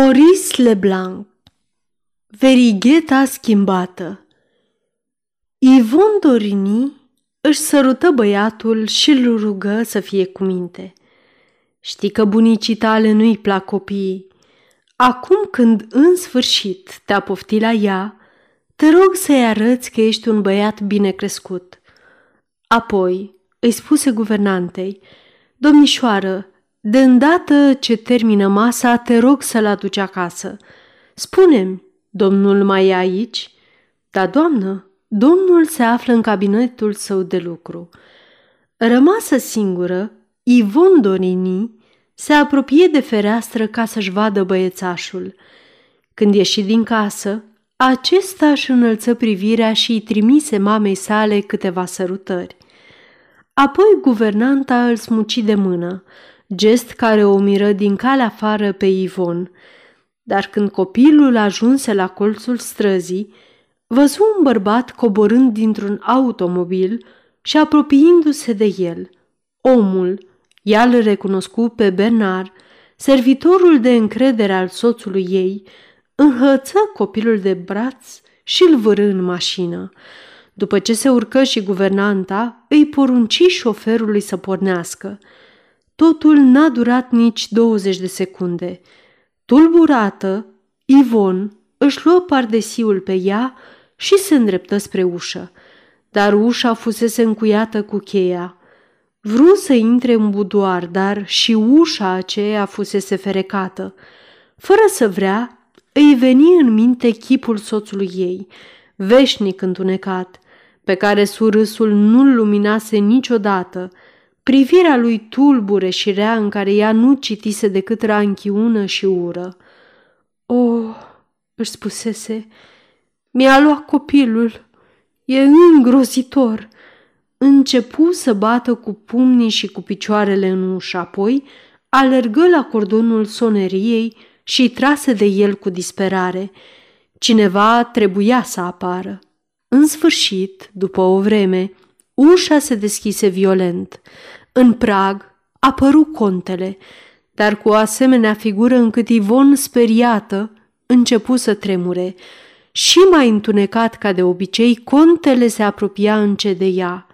Maurice Leblanc, verigheta schimbată. Yvonne Dorini își sărută băiatul și îl rugă să fie cu minte. Știi că bunicii tale nu-i plac copiii. Acum când în sfârșit te-a poftit la ea, te rog să-i arăți că ești un băiat bine crescut. Apoi îi spuse guvernantei: domnișoară, de îndată ce termină masa, te rog să-l aduci acasă. Spune-mi, domnul mai e aici? Da, doamnă, domnul se află în cabinetul său de lucru. Rămasă singură, Yvonne Dorini se apropie de fereastră ca să-și vadă băiețașul. Când ieși din casă, acesta își înălță privirea și îi trimise mamei sale câteva sărutări. Apoi guvernanta îl smuci de mână, gest care o miră din cale afară pe Yvonne. Dar când copilul ajunse la colțul străzii, văzu un bărbat coborând dintr-un automobil și apropiindu-se de el. Omul, ea îl recunoscu pe Bernard, servitorul de încredere al soțului ei, înhăță copilul de braț și îl vârâ în mașină. După ce se urcă și guvernanta, îi porunci șoferului să pornească. Totul n-a durat nici 20 de secunde. Tulburată, Yvonne își luă pardesiul pe ea și se îndreptă spre ușă, dar ușa fusese încuiată cu cheia. Vru să intre în budoar, dar și ușa aceea fusese ferecată. Fără să vrea, îi veni în minte chipul soțului ei, veșnic întunecat, pe care surâsul nu-l luminase niciodată, privirea lui tulbure și rea în care ea nu citise decât ranchiună și ură. O, își spusese, mi-a luat copilul, e îngrozitor. Începu să bată cu pumnii și cu picioarele în ușă, apoi alergă la cordonul soneriei și trase de el cu disperare. Cineva trebuia să apară. În sfârșit, după o vreme, ușa se deschise violent. În prag apăru Contele, dar cu o asemenea figură încât Yvonne, speriată, începu să tremure. Și mai întunecat ca de obicei, Contele se apropia încet de ea.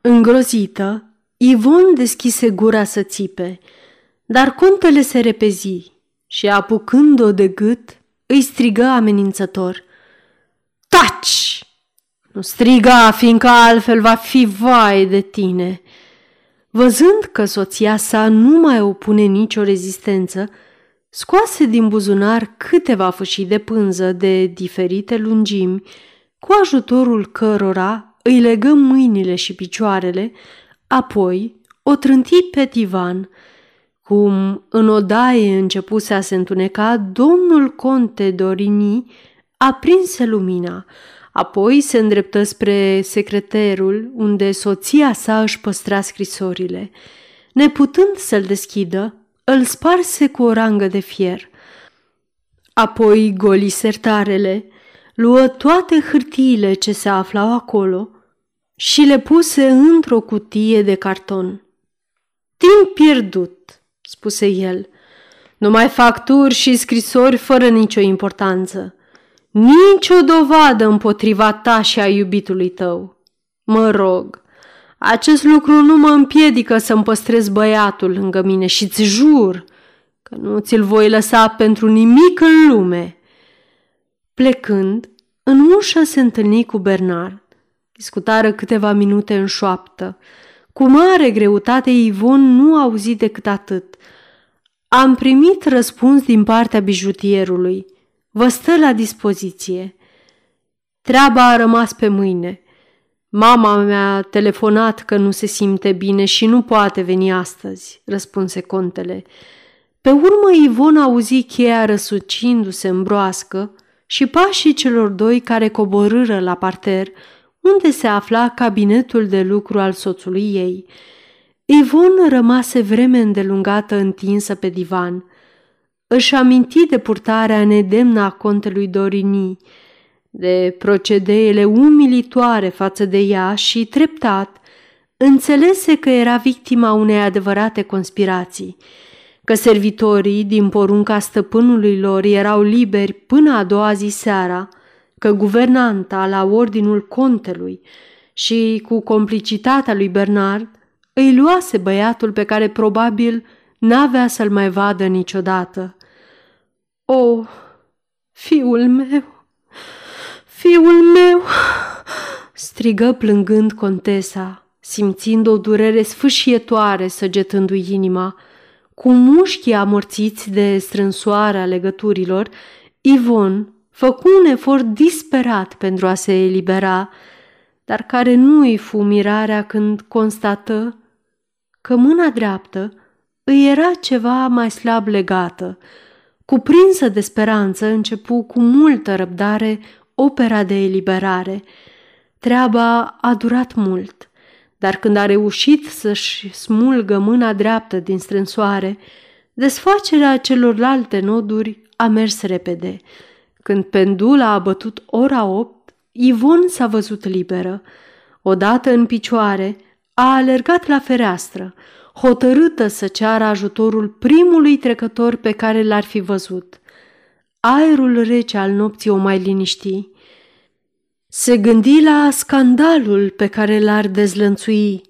Îngrozită, Yvonne deschise gura să țipe, dar Contele se repezi și, apucând-o de gât, îi strigă amenințător: taci! Nu striga, fiindcă altfel va fi vai de tine. Văzând că soția sa nu mai opune nicio rezistență, scoase din buzunar câteva fâșii de pânză de diferite lungimi, cu ajutorul cărora îi legă mâinile și picioarele, apoi o trânti pe divan. Cum în odaie începuse a se întuneca, domnul Conte Dorini aprinse lumina, apoi se îndreptă spre secreterul unde soția sa își păstra scrisorile. Neputând să-l deschidă, îl sparse cu o rangă de fier. Apoi goli sertarele, luă toate hârtiile ce se aflau acolo și le puse într-o cutie de carton. Timp pierdut, spuse el, numai facturi și scrisori fără nicio importanță. Nici o dovadă împotriva ta și a iubitului tău. Mă rog, acest lucru nu mă împiedică să-mi păstrez băiatul lângă mine și-ți jur că nu ți-l voi lăsa pentru nimic în lume. Plecând, în ușă se întâlni cu Bernard. Discutară câteva minute în șoaptă. Cu mare greutate, Yvonne nu auzi decât atât: am primit răspuns din partea bijutierului. Vă stă la dispoziție. Treaba a rămas pe mâine. Mama mi-a telefonat că nu se simte bine și nu poate veni astăzi, răspunse Contele. Pe urmă, Yvonne auzi cheia răsucindu-se în broască și pașii celor doi care coborâră la parter, unde se afla cabinetul de lucru al soțului ei. Yvonne rămase vreme îndelungată întinsă pe divan. Își aminti de purtarea nedemnă a Contelui Dorini, de procedeele umilitoare față de ea și, treptat, înțelese că era victima unei adevărate conspirații. că servitorii din porunca stăpânului lor erau liberi până a doua zi seara, că guvernanta la ordinul contelui și cu complicitatea lui Bernard îi luase băiatul pe care probabil n-avea să-l mai vadă niciodată. O, fiul meu, fiul meu!" strigă plângând contesa, simțind o durere sfâșietoare săgetându-i inima. Cu mușchii amorțiți de strânsoarea legăturilor, Yvonne făcu un efort disperat pentru a se elibera, dar care nu-i fu mirarea când constată că mâna dreaptă îi era ceva mai slab legată. Cuprinsă de speranță, începu cu multă răbdare opera de eliberare. Treaba a durat mult, dar când a reușit să-și smulgă mâna dreaptă din strânsoare, desfacerea celorlalte noduri a mers repede. Când pendula a bătut ora 8, Yvonne s-a văzut liberă. Odată în picioare, a alergat la fereastră, hotărâtă să ceară ajutorul primului trecător pe care l-ar fi văzut. Aerul rece al nopții o mai liniști. Se gândi la scandalul pe care l-ar dezlănțui,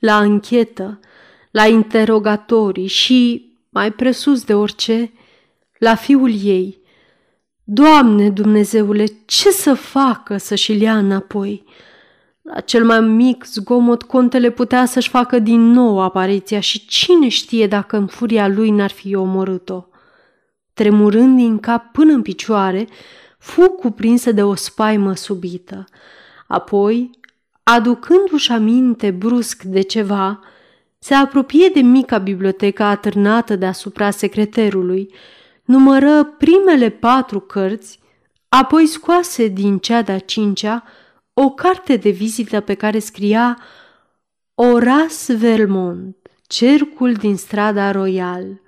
la anchetă, la interogatorii și, mai presus de orice, la fiul ei. Doamne Dumnezeule, ce să facă să-și-l ia înapoi? La cel mai mic zgomot, contele putea să-și facă din nou apariția și cine știe dacă în furia lui n-ar fi omorât-o. Tremurând din cap până în picioare, fu cuprinsă de o spaimă subită. Apoi, aducându-și aminte brusc de ceva, se apropie de mica bibliotecă atârnată deasupra secreterului, numără primele 4 cărți, apoi scoase din cea de-a 5-a o carte de vizită pe care scria Horace Velmont, Cercul din strada Royal.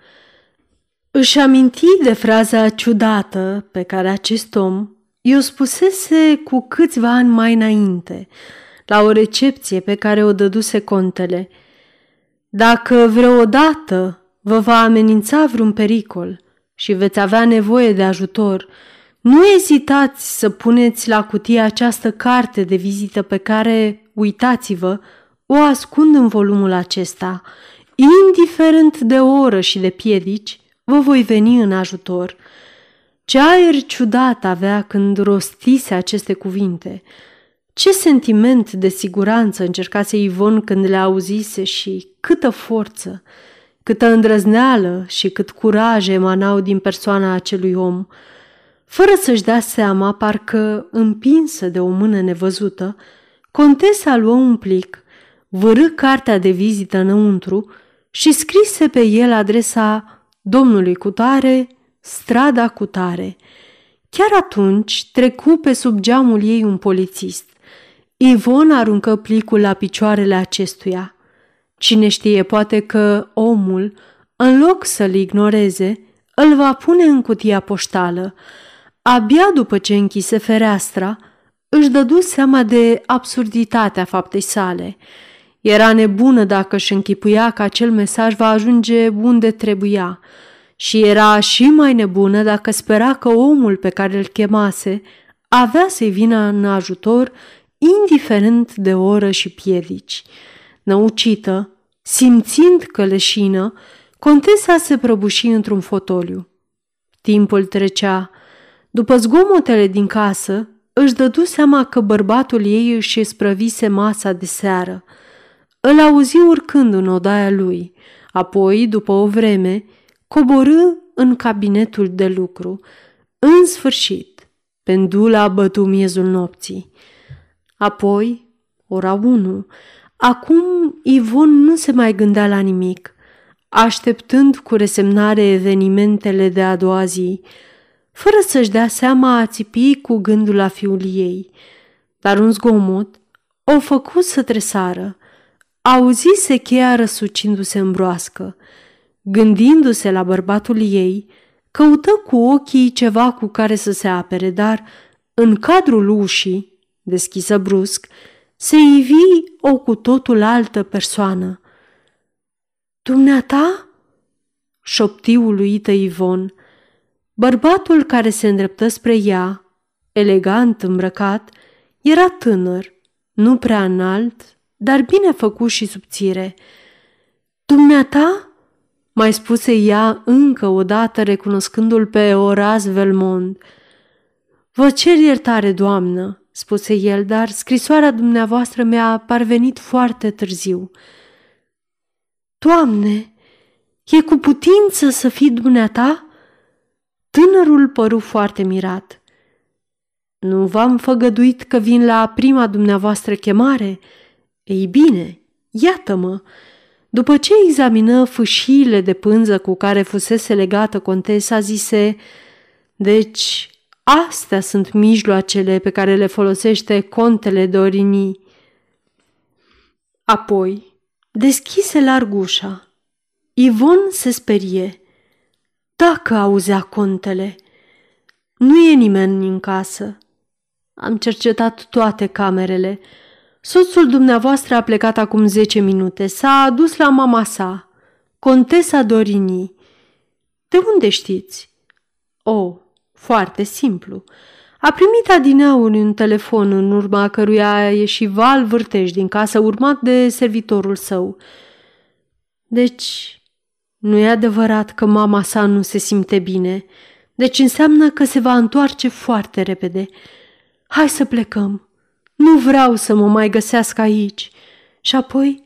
Își aminti de fraza ciudată pe care acest om i-o spusese cu câțiva ani mai înainte, la o recepție pe care o dăduse contele. Dacă vreodată vă va amenința vreun pericol și veți avea nevoie de ajutor, nu ezitați să puneți la cutie această carte de vizită pe care, uitați-vă, o ascund în volumul acesta. Indiferent de oră și de piedici, vă voi veni în ajutor. Ce aer ciudat avea când rostise aceste cuvinte. Ce sentiment de siguranță încercase Yvonne când le auzise și câtă forță, câtă îndrăzneală și cât curaj emanau din persoana acelui om. Fără să-și dea seama, parcă împinsă de o mână nevăzută, contesa luă un plic, vârâ cartea de vizită înăuntru și scrise pe el adresa domnului cutare, strada cutare. Chiar atunci trecu pe sub geamul ei un polițist. Yvonne aruncă plicul la picioarele acestuia. Cine știe, poate că omul, în loc să-l ignoreze, îl va pune în cutia poștală. Abia după ce închise fereastra, își dădu seama de absurditatea faptei sale. Era nebună dacă își închipuia că acel mesaj va ajunge unde trebuia și era și mai nebună dacă spera că omul pe care îl chemase avea să-i vină în ajutor, indiferent de oră și piedici. Năucită, simțind că leșină, contesa se prăbuși într-un fotoliu. Timpul trecea. După zgomotele din casă, își dădu seama că bărbatul ei își sprăvise masa de seară. Îl auzi urcând în odaia lui, apoi, după o vreme, coborâ în cabinetul de lucru. În sfârșit, pendula bătu miezul nopții. Apoi, ora 1. Acum Yvonne nu se mai gândea la nimic, așteptând cu resemnare evenimentele de a doua zi, fără să-și dea seama a țipi cu gândul la fiul ei. Dar un zgomot o făcu să tresară. Auzise cheia răsucindu-se în broască. Gândindu-se la bărbatul ei, căută cu ochii ceva cu care să se apere, dar în cadrul ușii, deschisă brusc, se ivi o cu totul altă persoană. "Dumneata?" șopti uluită Yvonne. Bărbatul care se îndreptă spre ea, elegant îmbrăcat, era tânăr, nu prea înalt, dar bine făcut și subțire. Dumneata?" mai spuse ea încă o dată, recunoscându-l pe Horace Velmont. Vă cer iertare, doamnă," spuse el, dar scrisoarea dumneavoastră mi-a parvenit foarte târziu." Doamne, e cu putință să fii dumneata?" Tânărul păru foarte mirat. Nu v-am făgăduit că vin la prima dumneavoastră chemare? Ei bine, iată-mă!" După ce examină fâșiile de pânză cu care fusese legată contesa, zise: Deci, astea sunt mijloacele pe care le folosește contele Dorini." Apoi deschise larg ușa. Yvonne se sperie. Dacă auzea contele. Nu e nimeni în casă. Am cercetat toate camerele. Soțul dumneavoastră a plecat acum 10 minute. S-a dus la mama sa, contesa Dorini. De unde știți? Oh, foarte simplu. A primit adineauri un telefon în urma căruia a ieșit Val Vârteș din casă, urmat de servitorul său. Deci, nu e adevărat că mama sa nu se simte bine. Deci înseamnă că se va întoarce foarte repede. Hai să plecăm. Nu vreau să mă mai găsească aici. Și apoi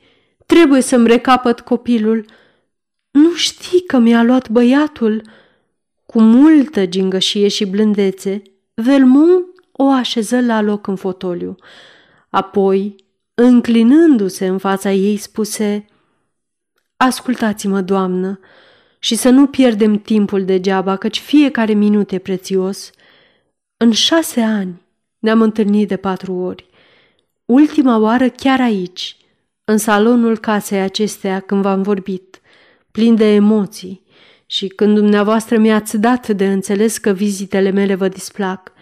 trebuie să-mi recapăt copilul. Nu știi că mi-a luat băiatul?" Cu multă gingășie și blândețe, Velmont o așeză la loc în fotoliu. Apoi, înclinându-se în fața ei, spuse: Ascultați-mă, doamnă, și să nu pierdem timpul degeaba, căci fiecare minut e prețios. În 6 ani ne-am întâlnit de 4 ori. Ultima oară chiar aici, în salonul casei acesteia, când v-am vorbit, plin de emoții, și când dumneavoastră mi-ați dat de înțeles că vizitele mele vă displac.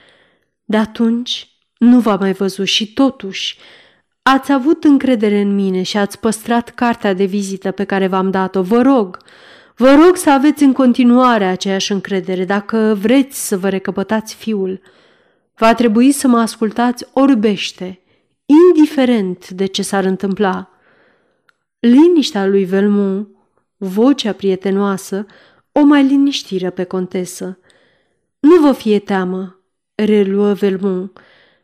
De atunci nu v-am mai văzut și totuși ați avut încredere în mine și ați păstrat cartea de vizită pe care v-am dat-o. Vă rog să aveți în continuare aceeași încredere dacă vreți să vă recăpătați fiul. Va trebui să mă ascultați orbește, indiferent de ce s-ar întâmpla." Liniștea lui Velmont, vocea prietenoasă, o mai liniștiră pe contesă. Nu vă fie teamă," reluă Velmont.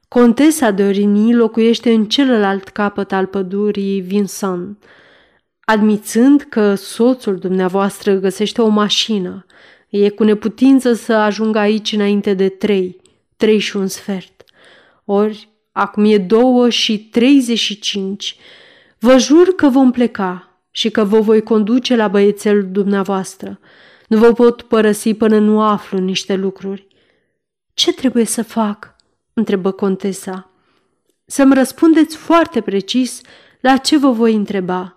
Contesa Dorini locuiește în celălalt capăt al pădurii Vincent. Admițând că soțul dumneavoastră găsește o mașină, e cu neputință să ajungă aici înainte de 3 și un sfert. Ori, acum e 2:35. Vă jur că vom pleca și că vă voi conduce la băiețelul dumneavoastră. Nu vă pot părăsi până nu aflu niște lucruri." Ce trebuie să fac?" întrebă contesa. Să-mi răspundeți foarte precis la ce vă voi întreba.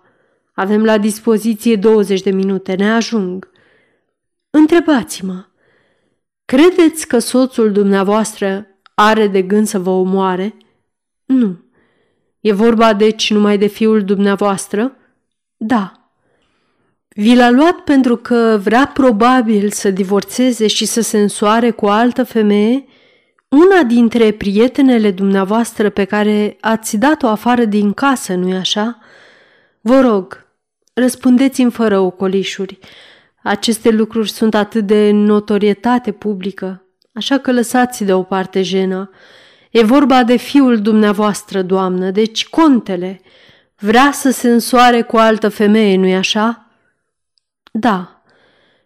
Avem la dispoziție 20 de minute, ne ajung." Întrebați-mă. Credeți că soțul dumneavoastră are de gând să vă omoare?" Nu." E vorba deci numai de fiul dumneavoastră?" Da." Vi l-a luat pentru că vrea probabil să divorțeze și să se însoare cu o altă femeie? Una dintre prietenele dumneavoastră pe care ați dat-o afară din casă, nu-i așa? Vă rog, răspundeți-mi fără ocolișuri. Aceste lucruri sunt atât de notorietate publică, așa că lăsați deoparte jena. E vorba de fiul dumneavoastră, doamnă, deci contele. Vrea să se însoare cu o altă femeie, nu-i așa?" Da,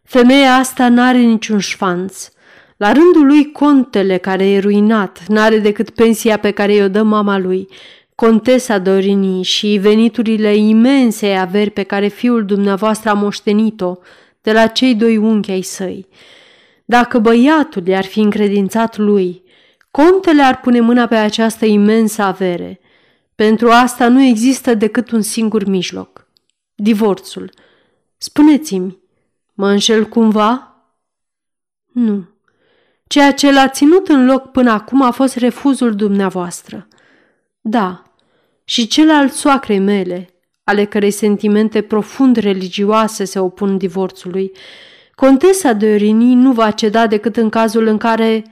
femeia asta n-are niciun șfanț. La rândul lui contele, care e ruinat, n-are decât pensia pe care i-o dă mama lui, contesa Dorini, și veniturile imense averi pe care fiul dumneavoastră a moștenit-o de la cei 2 unchi ai săi. Dacă băiatul i-ar fi încredințat lui, contele ar pune mâna pe această imensă avere. Pentru asta nu există decât un singur mijloc: divorțul. Spuneți-mi, mă înșel cumva?" Nu. Ceea ce l-a ținut în loc până acum a fost refuzul dumneavoastră." Da, și cel al soacrei mele, ale cărei sentimente profund religioase se opun divorțului. Contesa Dorini nu va ceda decât în cazul în care...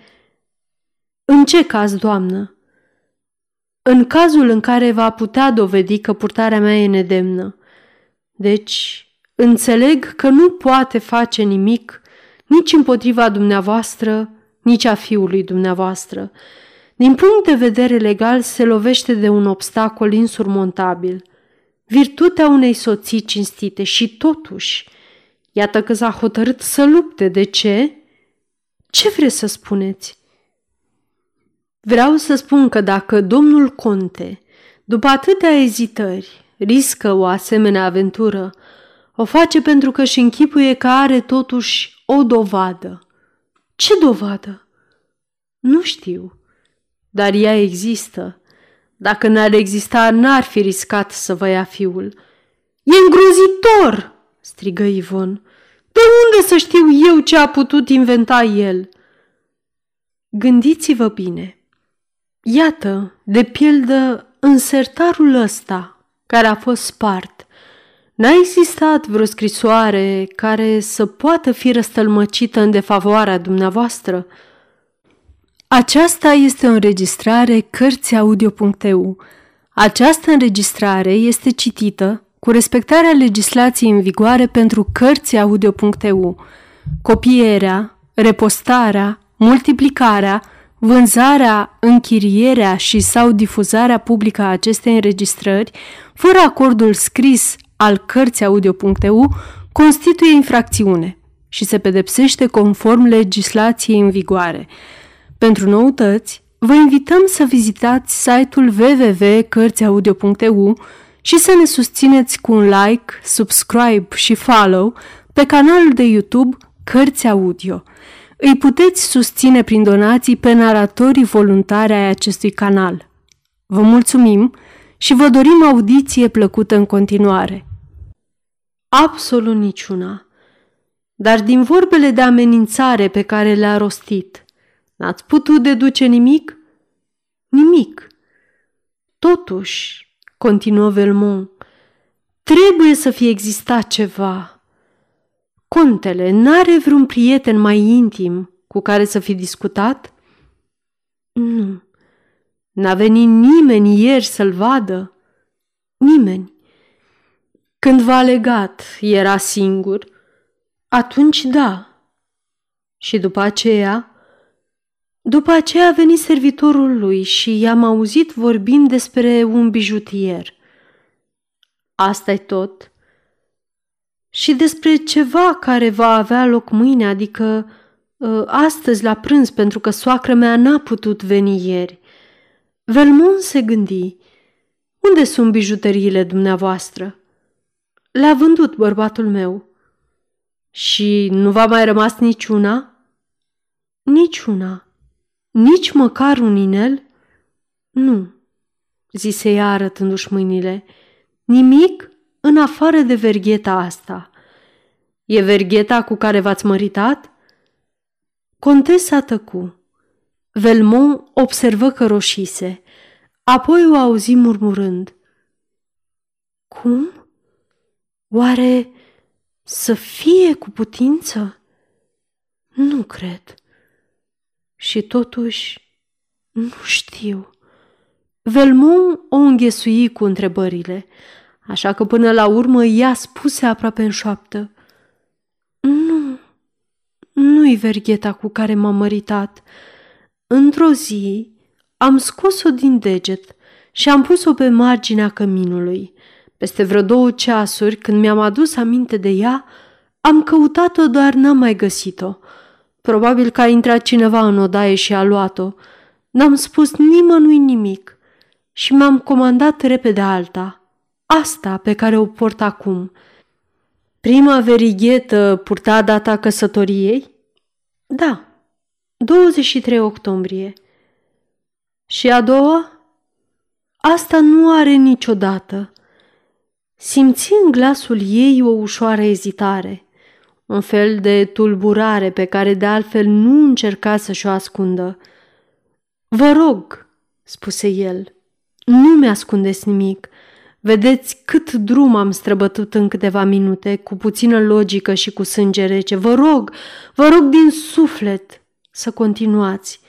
În ce caz, doamnă? În cazul în care va putea dovedi că purtarea mea e nedemnă. Deci, înțeleg că nu poate face nimic nici împotriva dumneavoastră, nici a fiului dumneavoastră. Din punct de vedere legal se lovește de un obstacol insurmontabil. Virtutea unei soții cinstite și totuși, iată că s-a hotărât să lupte. De ce? Ce vreți să spuneți? Vreau să spun că dacă domnul conte, după atâtea ezitări, riscă o asemenea aventură, o face pentru că își închipuie că are totuși o dovadă. Ce dovadă? Nu știu, dar ea există. Dacă n-ar exista, n-ar fi riscat să vă ia fiul. E îngrozitor, strigă Yvonne. De unde să știu eu ce a putut inventa el? Gândiți-vă bine. Iată, de pildă, în sertarul ăsta, care a fost spart, n-a existat vreo scrisoare care să poată fi răstălmăcită în defavoarea dumneavoastră? Aceasta este o înregistrare cărțiaudio.eu. Această înregistrare este citită cu respectarea legislației în vigoare pentru cărțiaudio.eu. Copierea, repostarea, multiplicarea, vânzarea, închirierea și sau difuzarea publică a acestei înregistrări, fără acordul scris al cărțiaudio.eu, constituie infracțiune și se pedepsește conform legislației în vigoare. Pentru noutăți, vă invităm să vizitați site-ul www.cărțiaudio.eu și să ne susțineți cu un like, subscribe și follow pe canalul de YouTube Cărți Audio. Îi puteți susține prin donații pe naratorii voluntari ai acestui canal. Vă mulțumim și vă dorim audiție plăcută în continuare. Absolut niciuna, dar din vorbele de amenințare pe care le-a rostit, n-ați putut deduce nimic? Nimic. Totuși, continuă Velmont, trebuie să fie existat ceva. Contele n-are vreun prieten mai intim cu care să fi discutat? Nu. N-a venit nimeni ieri să-l vadă? Nimeni. Când v-a legat, era singur? Atunci da. Și după aceea? După aceea a venit servitorul lui și i-am auzit vorbind despre un bijutier. Asta-i tot. Și despre ceva care va avea loc mâine, adică astăzi la prânz, pentru că soacră mea n-a putut veni ieri. Velmont se gândi, unde sunt bijuteriile dumneavoastră? Le-a vândut bărbatul meu. Și nu v-a mai rămas niciuna? Niciuna. Nici măcar un inel? Nu, zise ea arătându-și mâinile. Nimic? În afară de vergheta asta. E vergheta cu care v-ați măritat? Contesa tăcu. Velmont observă că roșise. Apoi o auzi murmurând. Cum? Oare să fie cu putință? Nu cred. Și totuși nu știu. Velmont o înghesui cu întrebările. Așa că până la urmă ea spuse aproape în șoaptă. Nu, nu-i vergheta cu care m-am măritat. Într-o zi am scos-o din deget și am pus-o pe marginea căminului. Peste vreo 2 ceasuri, când mi-am adus aminte de ea, am căutat-o, dar n-am mai găsit-o. Probabil că a intrat cineva în odaie și a luat-o. N-am spus nimănui nimic și m-am comandat repede alta. Asta pe care o port acum. Prima verighetă purta data căsătoriei? Da, 23 octombrie. Și a doua? Asta nu are niciodată. Simți în glasul ei o ușoară ezitare, un fel de tulburare pe care de altfel nu încerca să și-o ascundă. Vă rog, spuse el, nu mi-ascundeți nimic. Vedeți cât drum am străbătut în câteva minute, cu puțină logică și cu sânge rece. Vă rog din suflet să continuați.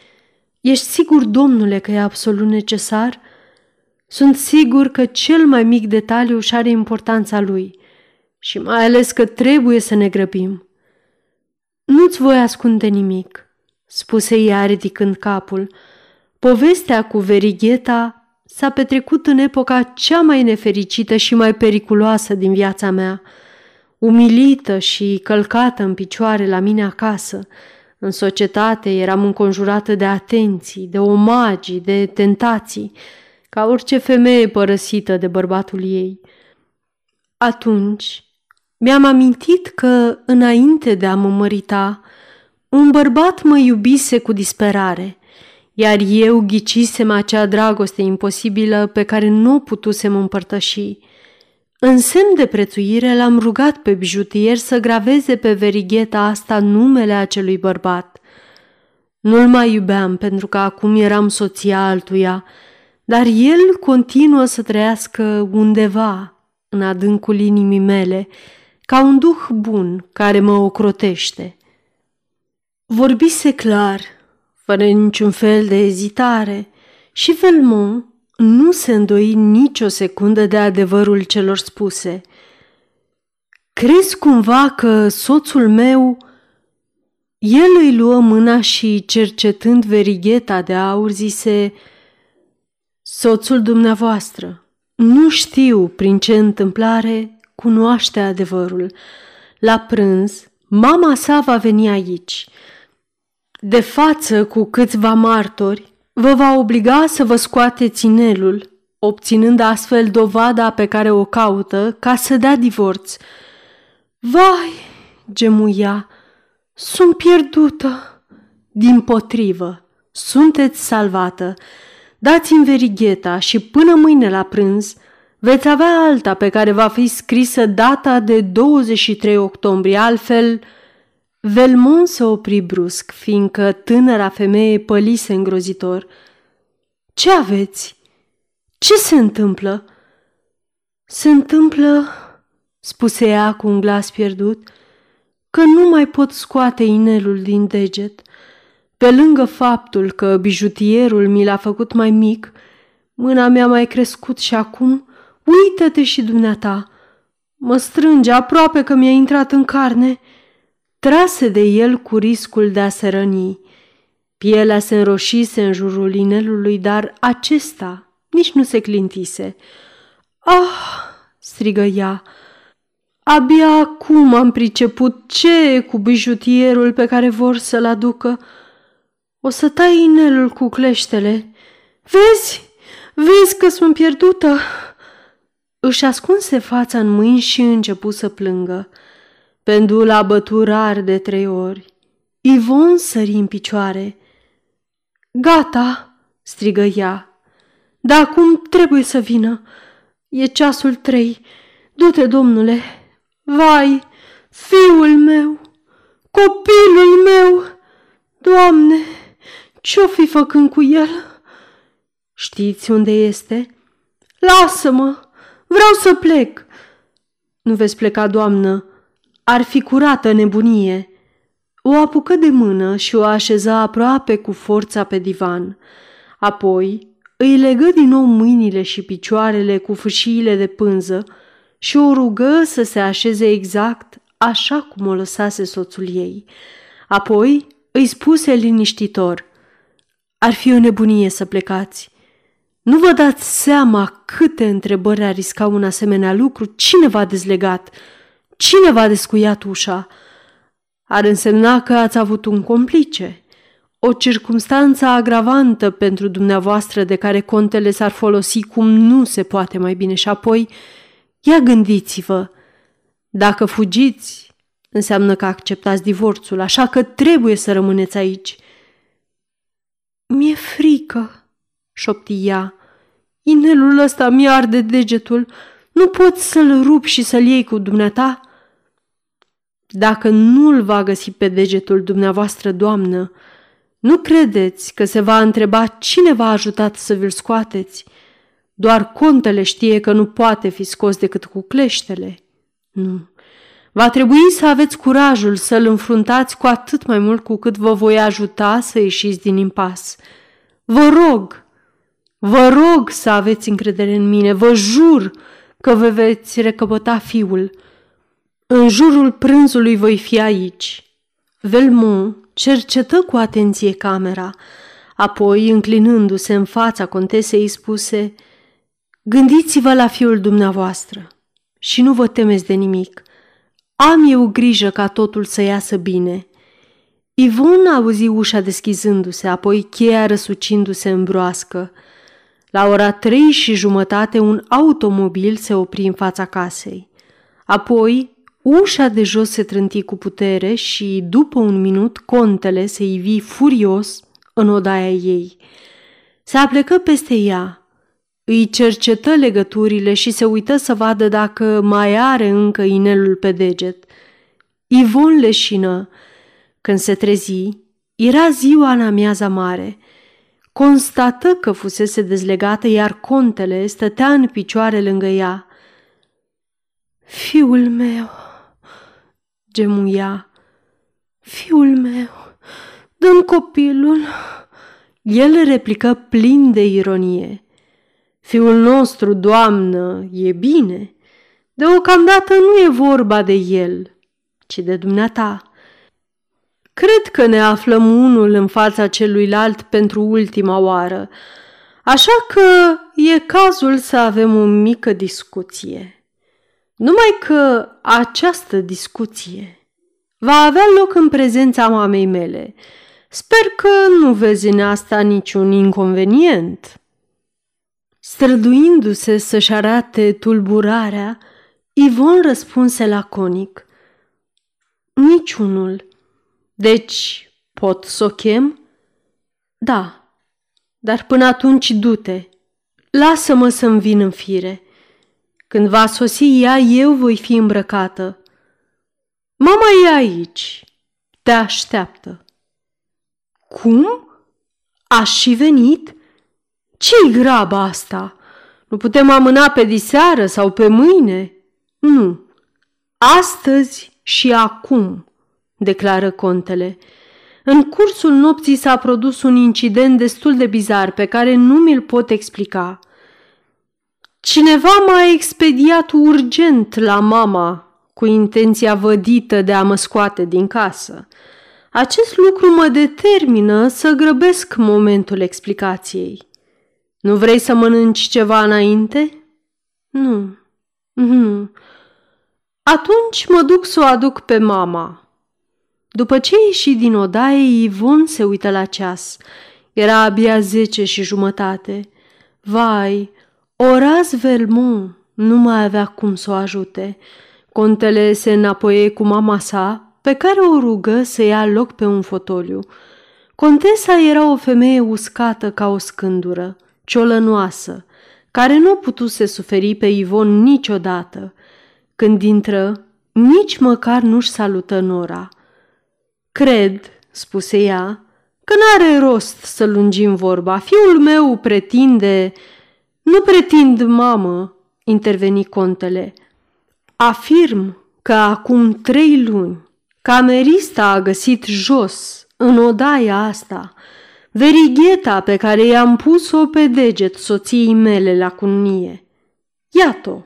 Ești sigur, domnule, că e absolut necesar? Sunt sigur că cel mai mic detaliu își are importanța lui și mai ales că trebuie să ne grăbim. Nu-ți voi ascunde nimic, spuse ea ridicând capul. Povestea cu verigheta s-a petrecut în epoca cea mai nefericită și mai periculoasă din viața mea, umilită și călcată în picioare la mine acasă. În societate eram înconjurată de atenții, de omagii, de tentații, ca orice femeie părăsită de bărbatul ei. Atunci mi-am amintit că, înainte de a mă mărita, un bărbat mă iubise cu disperare, iar eu ghicisem acea dragoste imposibilă pe care nu o putusem împărtăși. În semn de prețuire l-am rugat pe bijutier să graveze pe verigheta asta numele acelui bărbat. Nu-l mai iubeam pentru că acum eram soția altuia, dar el continuă să trăiască undeva în adâncul inimii mele, ca un duh bun care mă ocrotește. Vorbise clar, fără niciun fel de ezitare, și Velmont nu se îndoi nicio secundă de adevărul celor spuse. Crezi cumva că soțul meu... El îi luă mâna și, cercetând verigheta de aur, zise... Soțul dumneavoastră, nu știu prin ce întâmplare cunoaște adevărul. La prânz, mama sa va veni aici. De față cu câțiva martori, vă va obliga să vă scoateți inelul, obținând astfel dovada pe care o caută ca să dea divorț. Vai, gemuia, sunt pierdută. Dimpotrivă, sunteți salvată. Dați-mi verigheta și până mâine la prânz veți avea alta pe care va fi scrisă data de 23 octombrie, altfel... Velmont se opri brusc, fiindcă tânăra femeie pălise îngrozitor. Ce aveți? Ce se întâmplă? Se întâmplă, spuse ea cu un glas pierdut, că nu mai pot scoate inelul din deget. Pe lângă faptul că bijutierul mi l-a făcut mai mic, mâna mi-a mai crescut și acum, uită-te și dumneata, mă strânge aproape că mi-a intrat în carne. Trase de el cu riscul de a se răni. Pielea se înroșise în jurul inelului, dar acesta nici nu se clintise. Ah, strigă ea, abia acum am priceput ce e cu bijutierul pe care vor să-l aducă. O să tai inelul cu cleștele. Vezi că sunt pierdută. Își ascunse fața în mâini și începu să plângă. Pendula bătu rar de 3 ori. Yvonne sări în picioare. Gata, strigă ea. Dar acum trebuie să vină. E ceasul 3. Du-te, domnule. Vai, fiul meu, copilul meu, Doamne, ce-o fi făcând cu el? Știți unde este? Lasă-mă, vreau să plec. Nu veți pleca, doamnă. Ar fi curată nebunie. O apucă de mână și o așeză aproape cu forța pe divan. Apoi îi legă din nou mâinile și picioarele cu fâșiile de pânză și o rugă să se așeze exact așa cum o lăsase soțul ei. Apoi îi spuse liniștitor, ar fi o nebunie să plecați. Nu vă dați seama câte întrebări ar risca un asemenea lucru, cine v-a dezlegat? Cine v-a descuiat ușa? Ar însemna că ați avut un complice, o circumstanță agravantă pentru dumneavoastră de care contele s-ar folosi cum nu se poate mai bine și apoi, ia gândiți-vă, dacă fugiți, înseamnă că acceptați divorțul, așa că trebuie să rămâneți aici. Mi-e frică, șopti ea, inelul ăsta mi-arde degetul, nu poți să-l rup și să-l iei cu dumneata? Dacă nu-l va găsi pe degetul dumneavoastră, doamnă, nu credeți că se va întreba cine v-a ajutat să vi-l scoateți? Doar contele știe că nu poate fi scos decât cu cleștele. Nu. Va trebui să aveți curajul să-l înfruntați, cu atât mai mult cu cât vă voi ajuta să ieșiți din impas. Vă rog să aveți încredere în mine, vă jur că vă veți recăpăta fiul. În jurul prânzului voi fi aici." Velmont cercetă cu atenție camera, apoi, înclinându-se în fața contesei, spuse: "Gândiți-vă la fiul dumneavoastră și nu vă temeți de nimic. Am eu grijă ca totul să iasă bine." Yvonne auzi ușa deschizându-se, apoi cheia răsucindu-se în broască. La ora 3:30 un automobil se opri în fața casei. Apoi ușa de jos se trânti cu putere și, după un minut, contele se ivi furios în odaia ei. Se aplecă peste ea, îi cercetă legăturile și se uită să vadă dacă mai are încă inelul pe deget. Yvonne leșină. Când se trezi, era ziua în amiaza mare. Constată că fusese dezlegată, iar contele stătea în picioare lângă ea. "Fiul meu," gemuia, "fiul meu, dă-mi copilul." El replică plin de ironie: "Fiul nostru, doamnă, e bine. Deocamdată nu e vorba de el, ci de dumneata. Cred că ne aflăm unul în fața celuilalt pentru ultima oară, așa că e cazul să avem o mică discuție. Numai că această discuție va avea loc în prezența mamei mele. Sper că nu vezi în asta niciun inconvenient." Străduindu-se să-și arate tulburarea, Yvonne răspunse laconic: "Niciunul. Deci pot să o chem?" "Da, dar până atunci du-te. Lasă-mă să-mi vin în fire. Când va sosi ea, eu voi fi îmbrăcată. Mama e aici. Te așteaptă." "Cum? A și venit? Ce-i graba asta? Nu putem amâna pe diseară sau pe mâine?" "Nu. Astăzi și acum," declară contele. "În cursul nopții s-a produs un incident destul de bizar pe care nu mi-l pot explica. Cineva m-a expediat urgent la mama cu intenția vădită de a mă scoate din casă. Acest lucru mă determină să grăbesc momentul explicației." "Nu vrei să mănânci ceva înainte?" "Nu. Nu. Atunci mă duc să o aduc pe mama." După ce ieși din odaie, Yvonne se uită la ceas. Era abia 10:30. Vai, Horace Velmont nu mai avea cum să o ajute. Contele se înapoie cu mama sa, pe care o rugă să ia loc pe un fotoliu. Contesa era o femeie uscată ca o scândură, ciolănoasă, care nu putuse suferi pe Yvonne niciodată. Când intră, nici măcar nu-și salută nora. "Cred," spuse ea, "că n-are rost să lungim vorba. Fiul meu pretinde..." "Nu pretind, mamă," interveni contele. "Afirm că acum 3 luni camerista a găsit jos, în odaia asta, verigheta pe care i-am pus-o pe deget soției mele la cununie. Iată-o.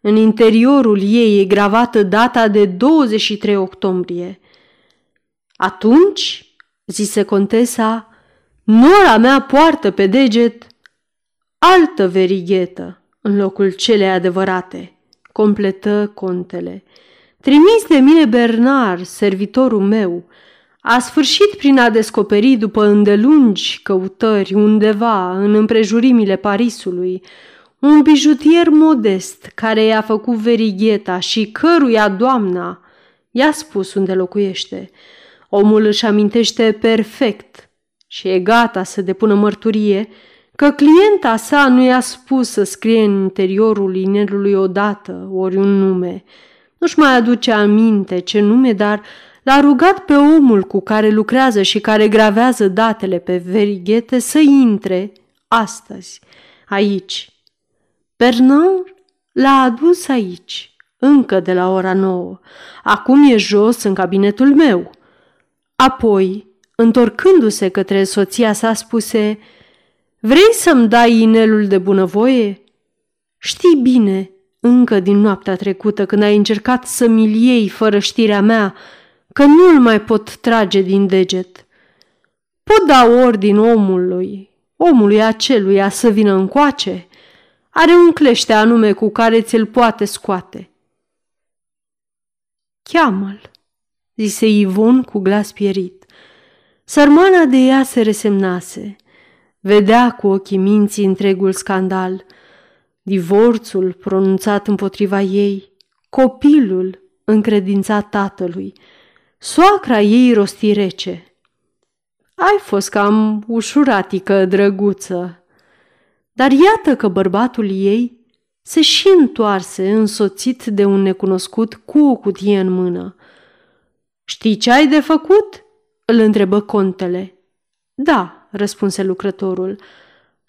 În interiorul ei e gravată data de 23 octombrie. "Atunci," zise contesa, "nora mea poartă pe deget altă verighetă în locul celei adevărate," completă contele, "trimis de mine Bernard, servitorul meu. A sfârșit prin a descoperi, după îndelungi căutări undeva în împrejurimile Parisului, un bijutier modest care i-a făcut verigheta și căruia doamna i-a spus unde locuiește. Omul își amintește perfect și e gata să depună mărturie că clienta sa nu i-a spus să scrie în interiorul inelului odată ori un nume. Nu-și mai aduce aminte ce nume, dar l-a rugat pe omul cu care lucrează și care gravează datele pe verighete să intre astăzi aici, Bernard l-a adus aici, încă de la ora 9. Acum e jos în cabinetul meu." Apoi, întorcându-se către soția sa, spuse: „Vrei să-mi dai inelul de bunăvoie? Știi bine, încă din noaptea trecută, când ai încercat să-mi-l iei fără știrea mea, că nu-l mai pot trage din deget. Pot da ordin omului aceluia să vină încoace. Are un clește anume cu care ți-l poate scoate." „Cheamă-l," zise Yvonne cu glas pierit. Sărmana de ea se resemnase. Vedea cu ochii minții întregul scandal. Divorțul pronunțat împotriva ei, copilul încredințat tatălui, soacra ei rosti rece: „Ai fost cam ușuratică, drăguță." Dar iată că bărbatul ei se și întoarse însoțit de un necunoscut cu o cutie în mână. „Știi ce ai de făcut?" îl întrebă Contele. „Da," răspunse lucrătorul.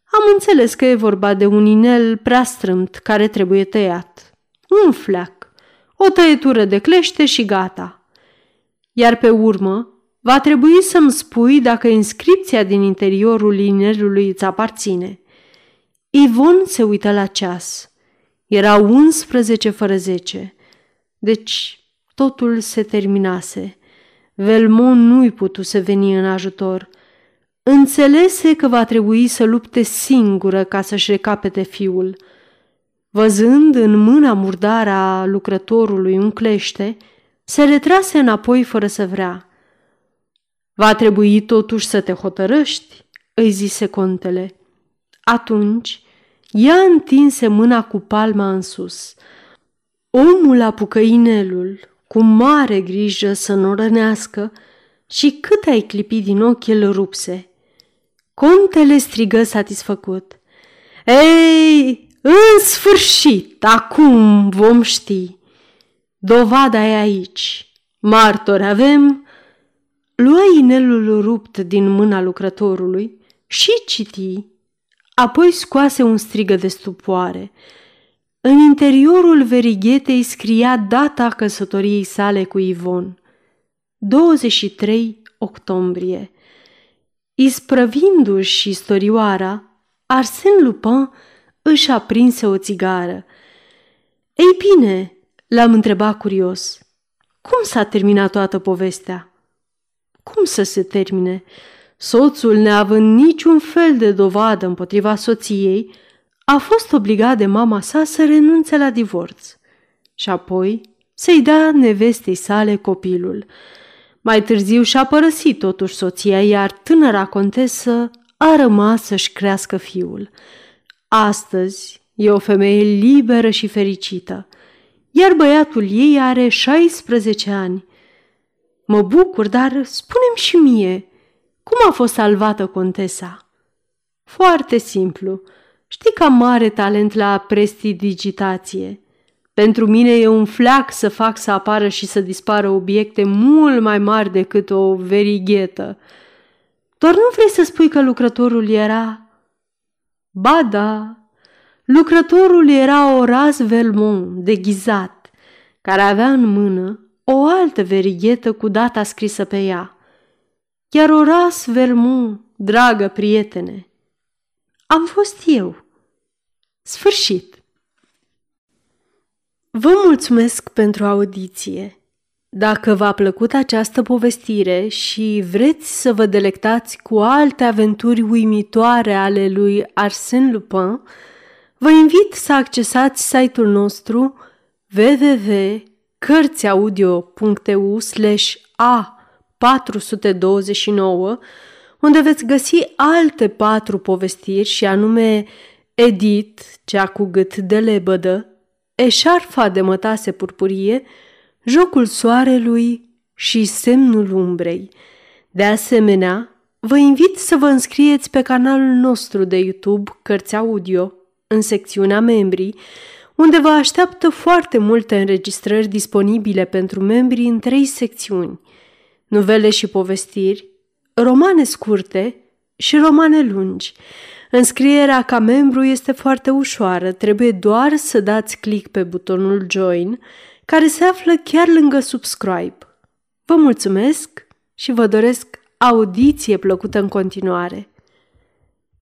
„Am înțeles că e vorba de un inel prea strâmt care trebuie tăiat. Un fleac, o tăietură de clește și gata. Iar pe urmă va trebui să-mi spui dacă inscripția din interiorul inelului îți aparține." Yvonne se uită la ceas. Era 11:40. Deci totul se terminase. Velmont nu-i putuse veni în ajutor. Înțelese că va trebui să lupte singură ca să-și recapete fiul. Văzând în mâna murdară a lucrătorului un clește, se retrase înapoi fără să vrea. „Va trebui totuși să te hotărăști," îi zise Contele. Atunci, ea întinse mâna cu palma în sus. Omul apucă inelul, cu mare grijă să nu rănească, și cât ai clipit din ochi, îl rupse. Contele strigă satisfăcut: „Ei, în sfârșit, acum vom ști. Dovada e aici, martori avem." Lua inelul rupt din mâna lucrătorului și citi, apoi scoase un strigăt de stupoare. În interiorul verighetei scria data căsătoriei sale cu Yvonne: 23 octombrie. Isprăvindu-și istorioara, Arsène Lupin își aprinse o țigară. „Ei bine," l-am întrebat curios, „cum s-a terminat toată povestea?" „Cum să se termine? Soțul, neavând niciun fel de dovadă împotriva soției, a fost obligat de mama sa să renunțe la divorț și apoi să-i dea nevestei sale copilul. Mai târziu și-a părăsit totuși soția, iar tânăra contesă a rămas să-și crească fiul. Astăzi e o femeie liberă și fericită, iar băiatul ei are 16 ani. Mă bucur, dar spune-mi și mie, cum a fost salvată contesa?" „Foarte simplu. Știi că am mare talent la prestidigitație. Pentru mine e un fleac să fac să apară și să dispară obiecte mult mai mari decât o verighetă." „Doar nu vrei să spui că lucrătorul era..." „Ba da, lucrătorul era Horace Velmont, deghizat, care avea în mână o altă verighetă cu data scrisă pe ea. Iar Horace Velmont, dragă prietene, am fost eu." Sfârșit. Vă mulțumesc pentru audiție. Dacă v-a plăcut această povestire și vreți să vă delectați cu alte aventuri uimitoare ale lui Arsène Lupin, vă invit să accesați site-ul nostru www.cărțiaudio.eu/a429, unde veți găsi alte 4 povestiri, și anume Edith, cea cu gât de lebădă, Eșarfa de mătase purpurie, Jocul soarelui și Semnul umbrei. De asemenea, vă invit să vă înscrieți pe canalul nostru de YouTube Cărți Audio, în secțiunea membrii, unde vă așteaptă foarte multe înregistrări disponibile pentru membrii în 3 secțiuni: novele și povestiri, romane scurte și romane lungi. Înscrierea ca membru este foarte ușoară, trebuie doar să dați click pe butonul Join, care se află chiar lângă Subscribe. Vă mulțumesc și vă doresc audiție plăcută în continuare!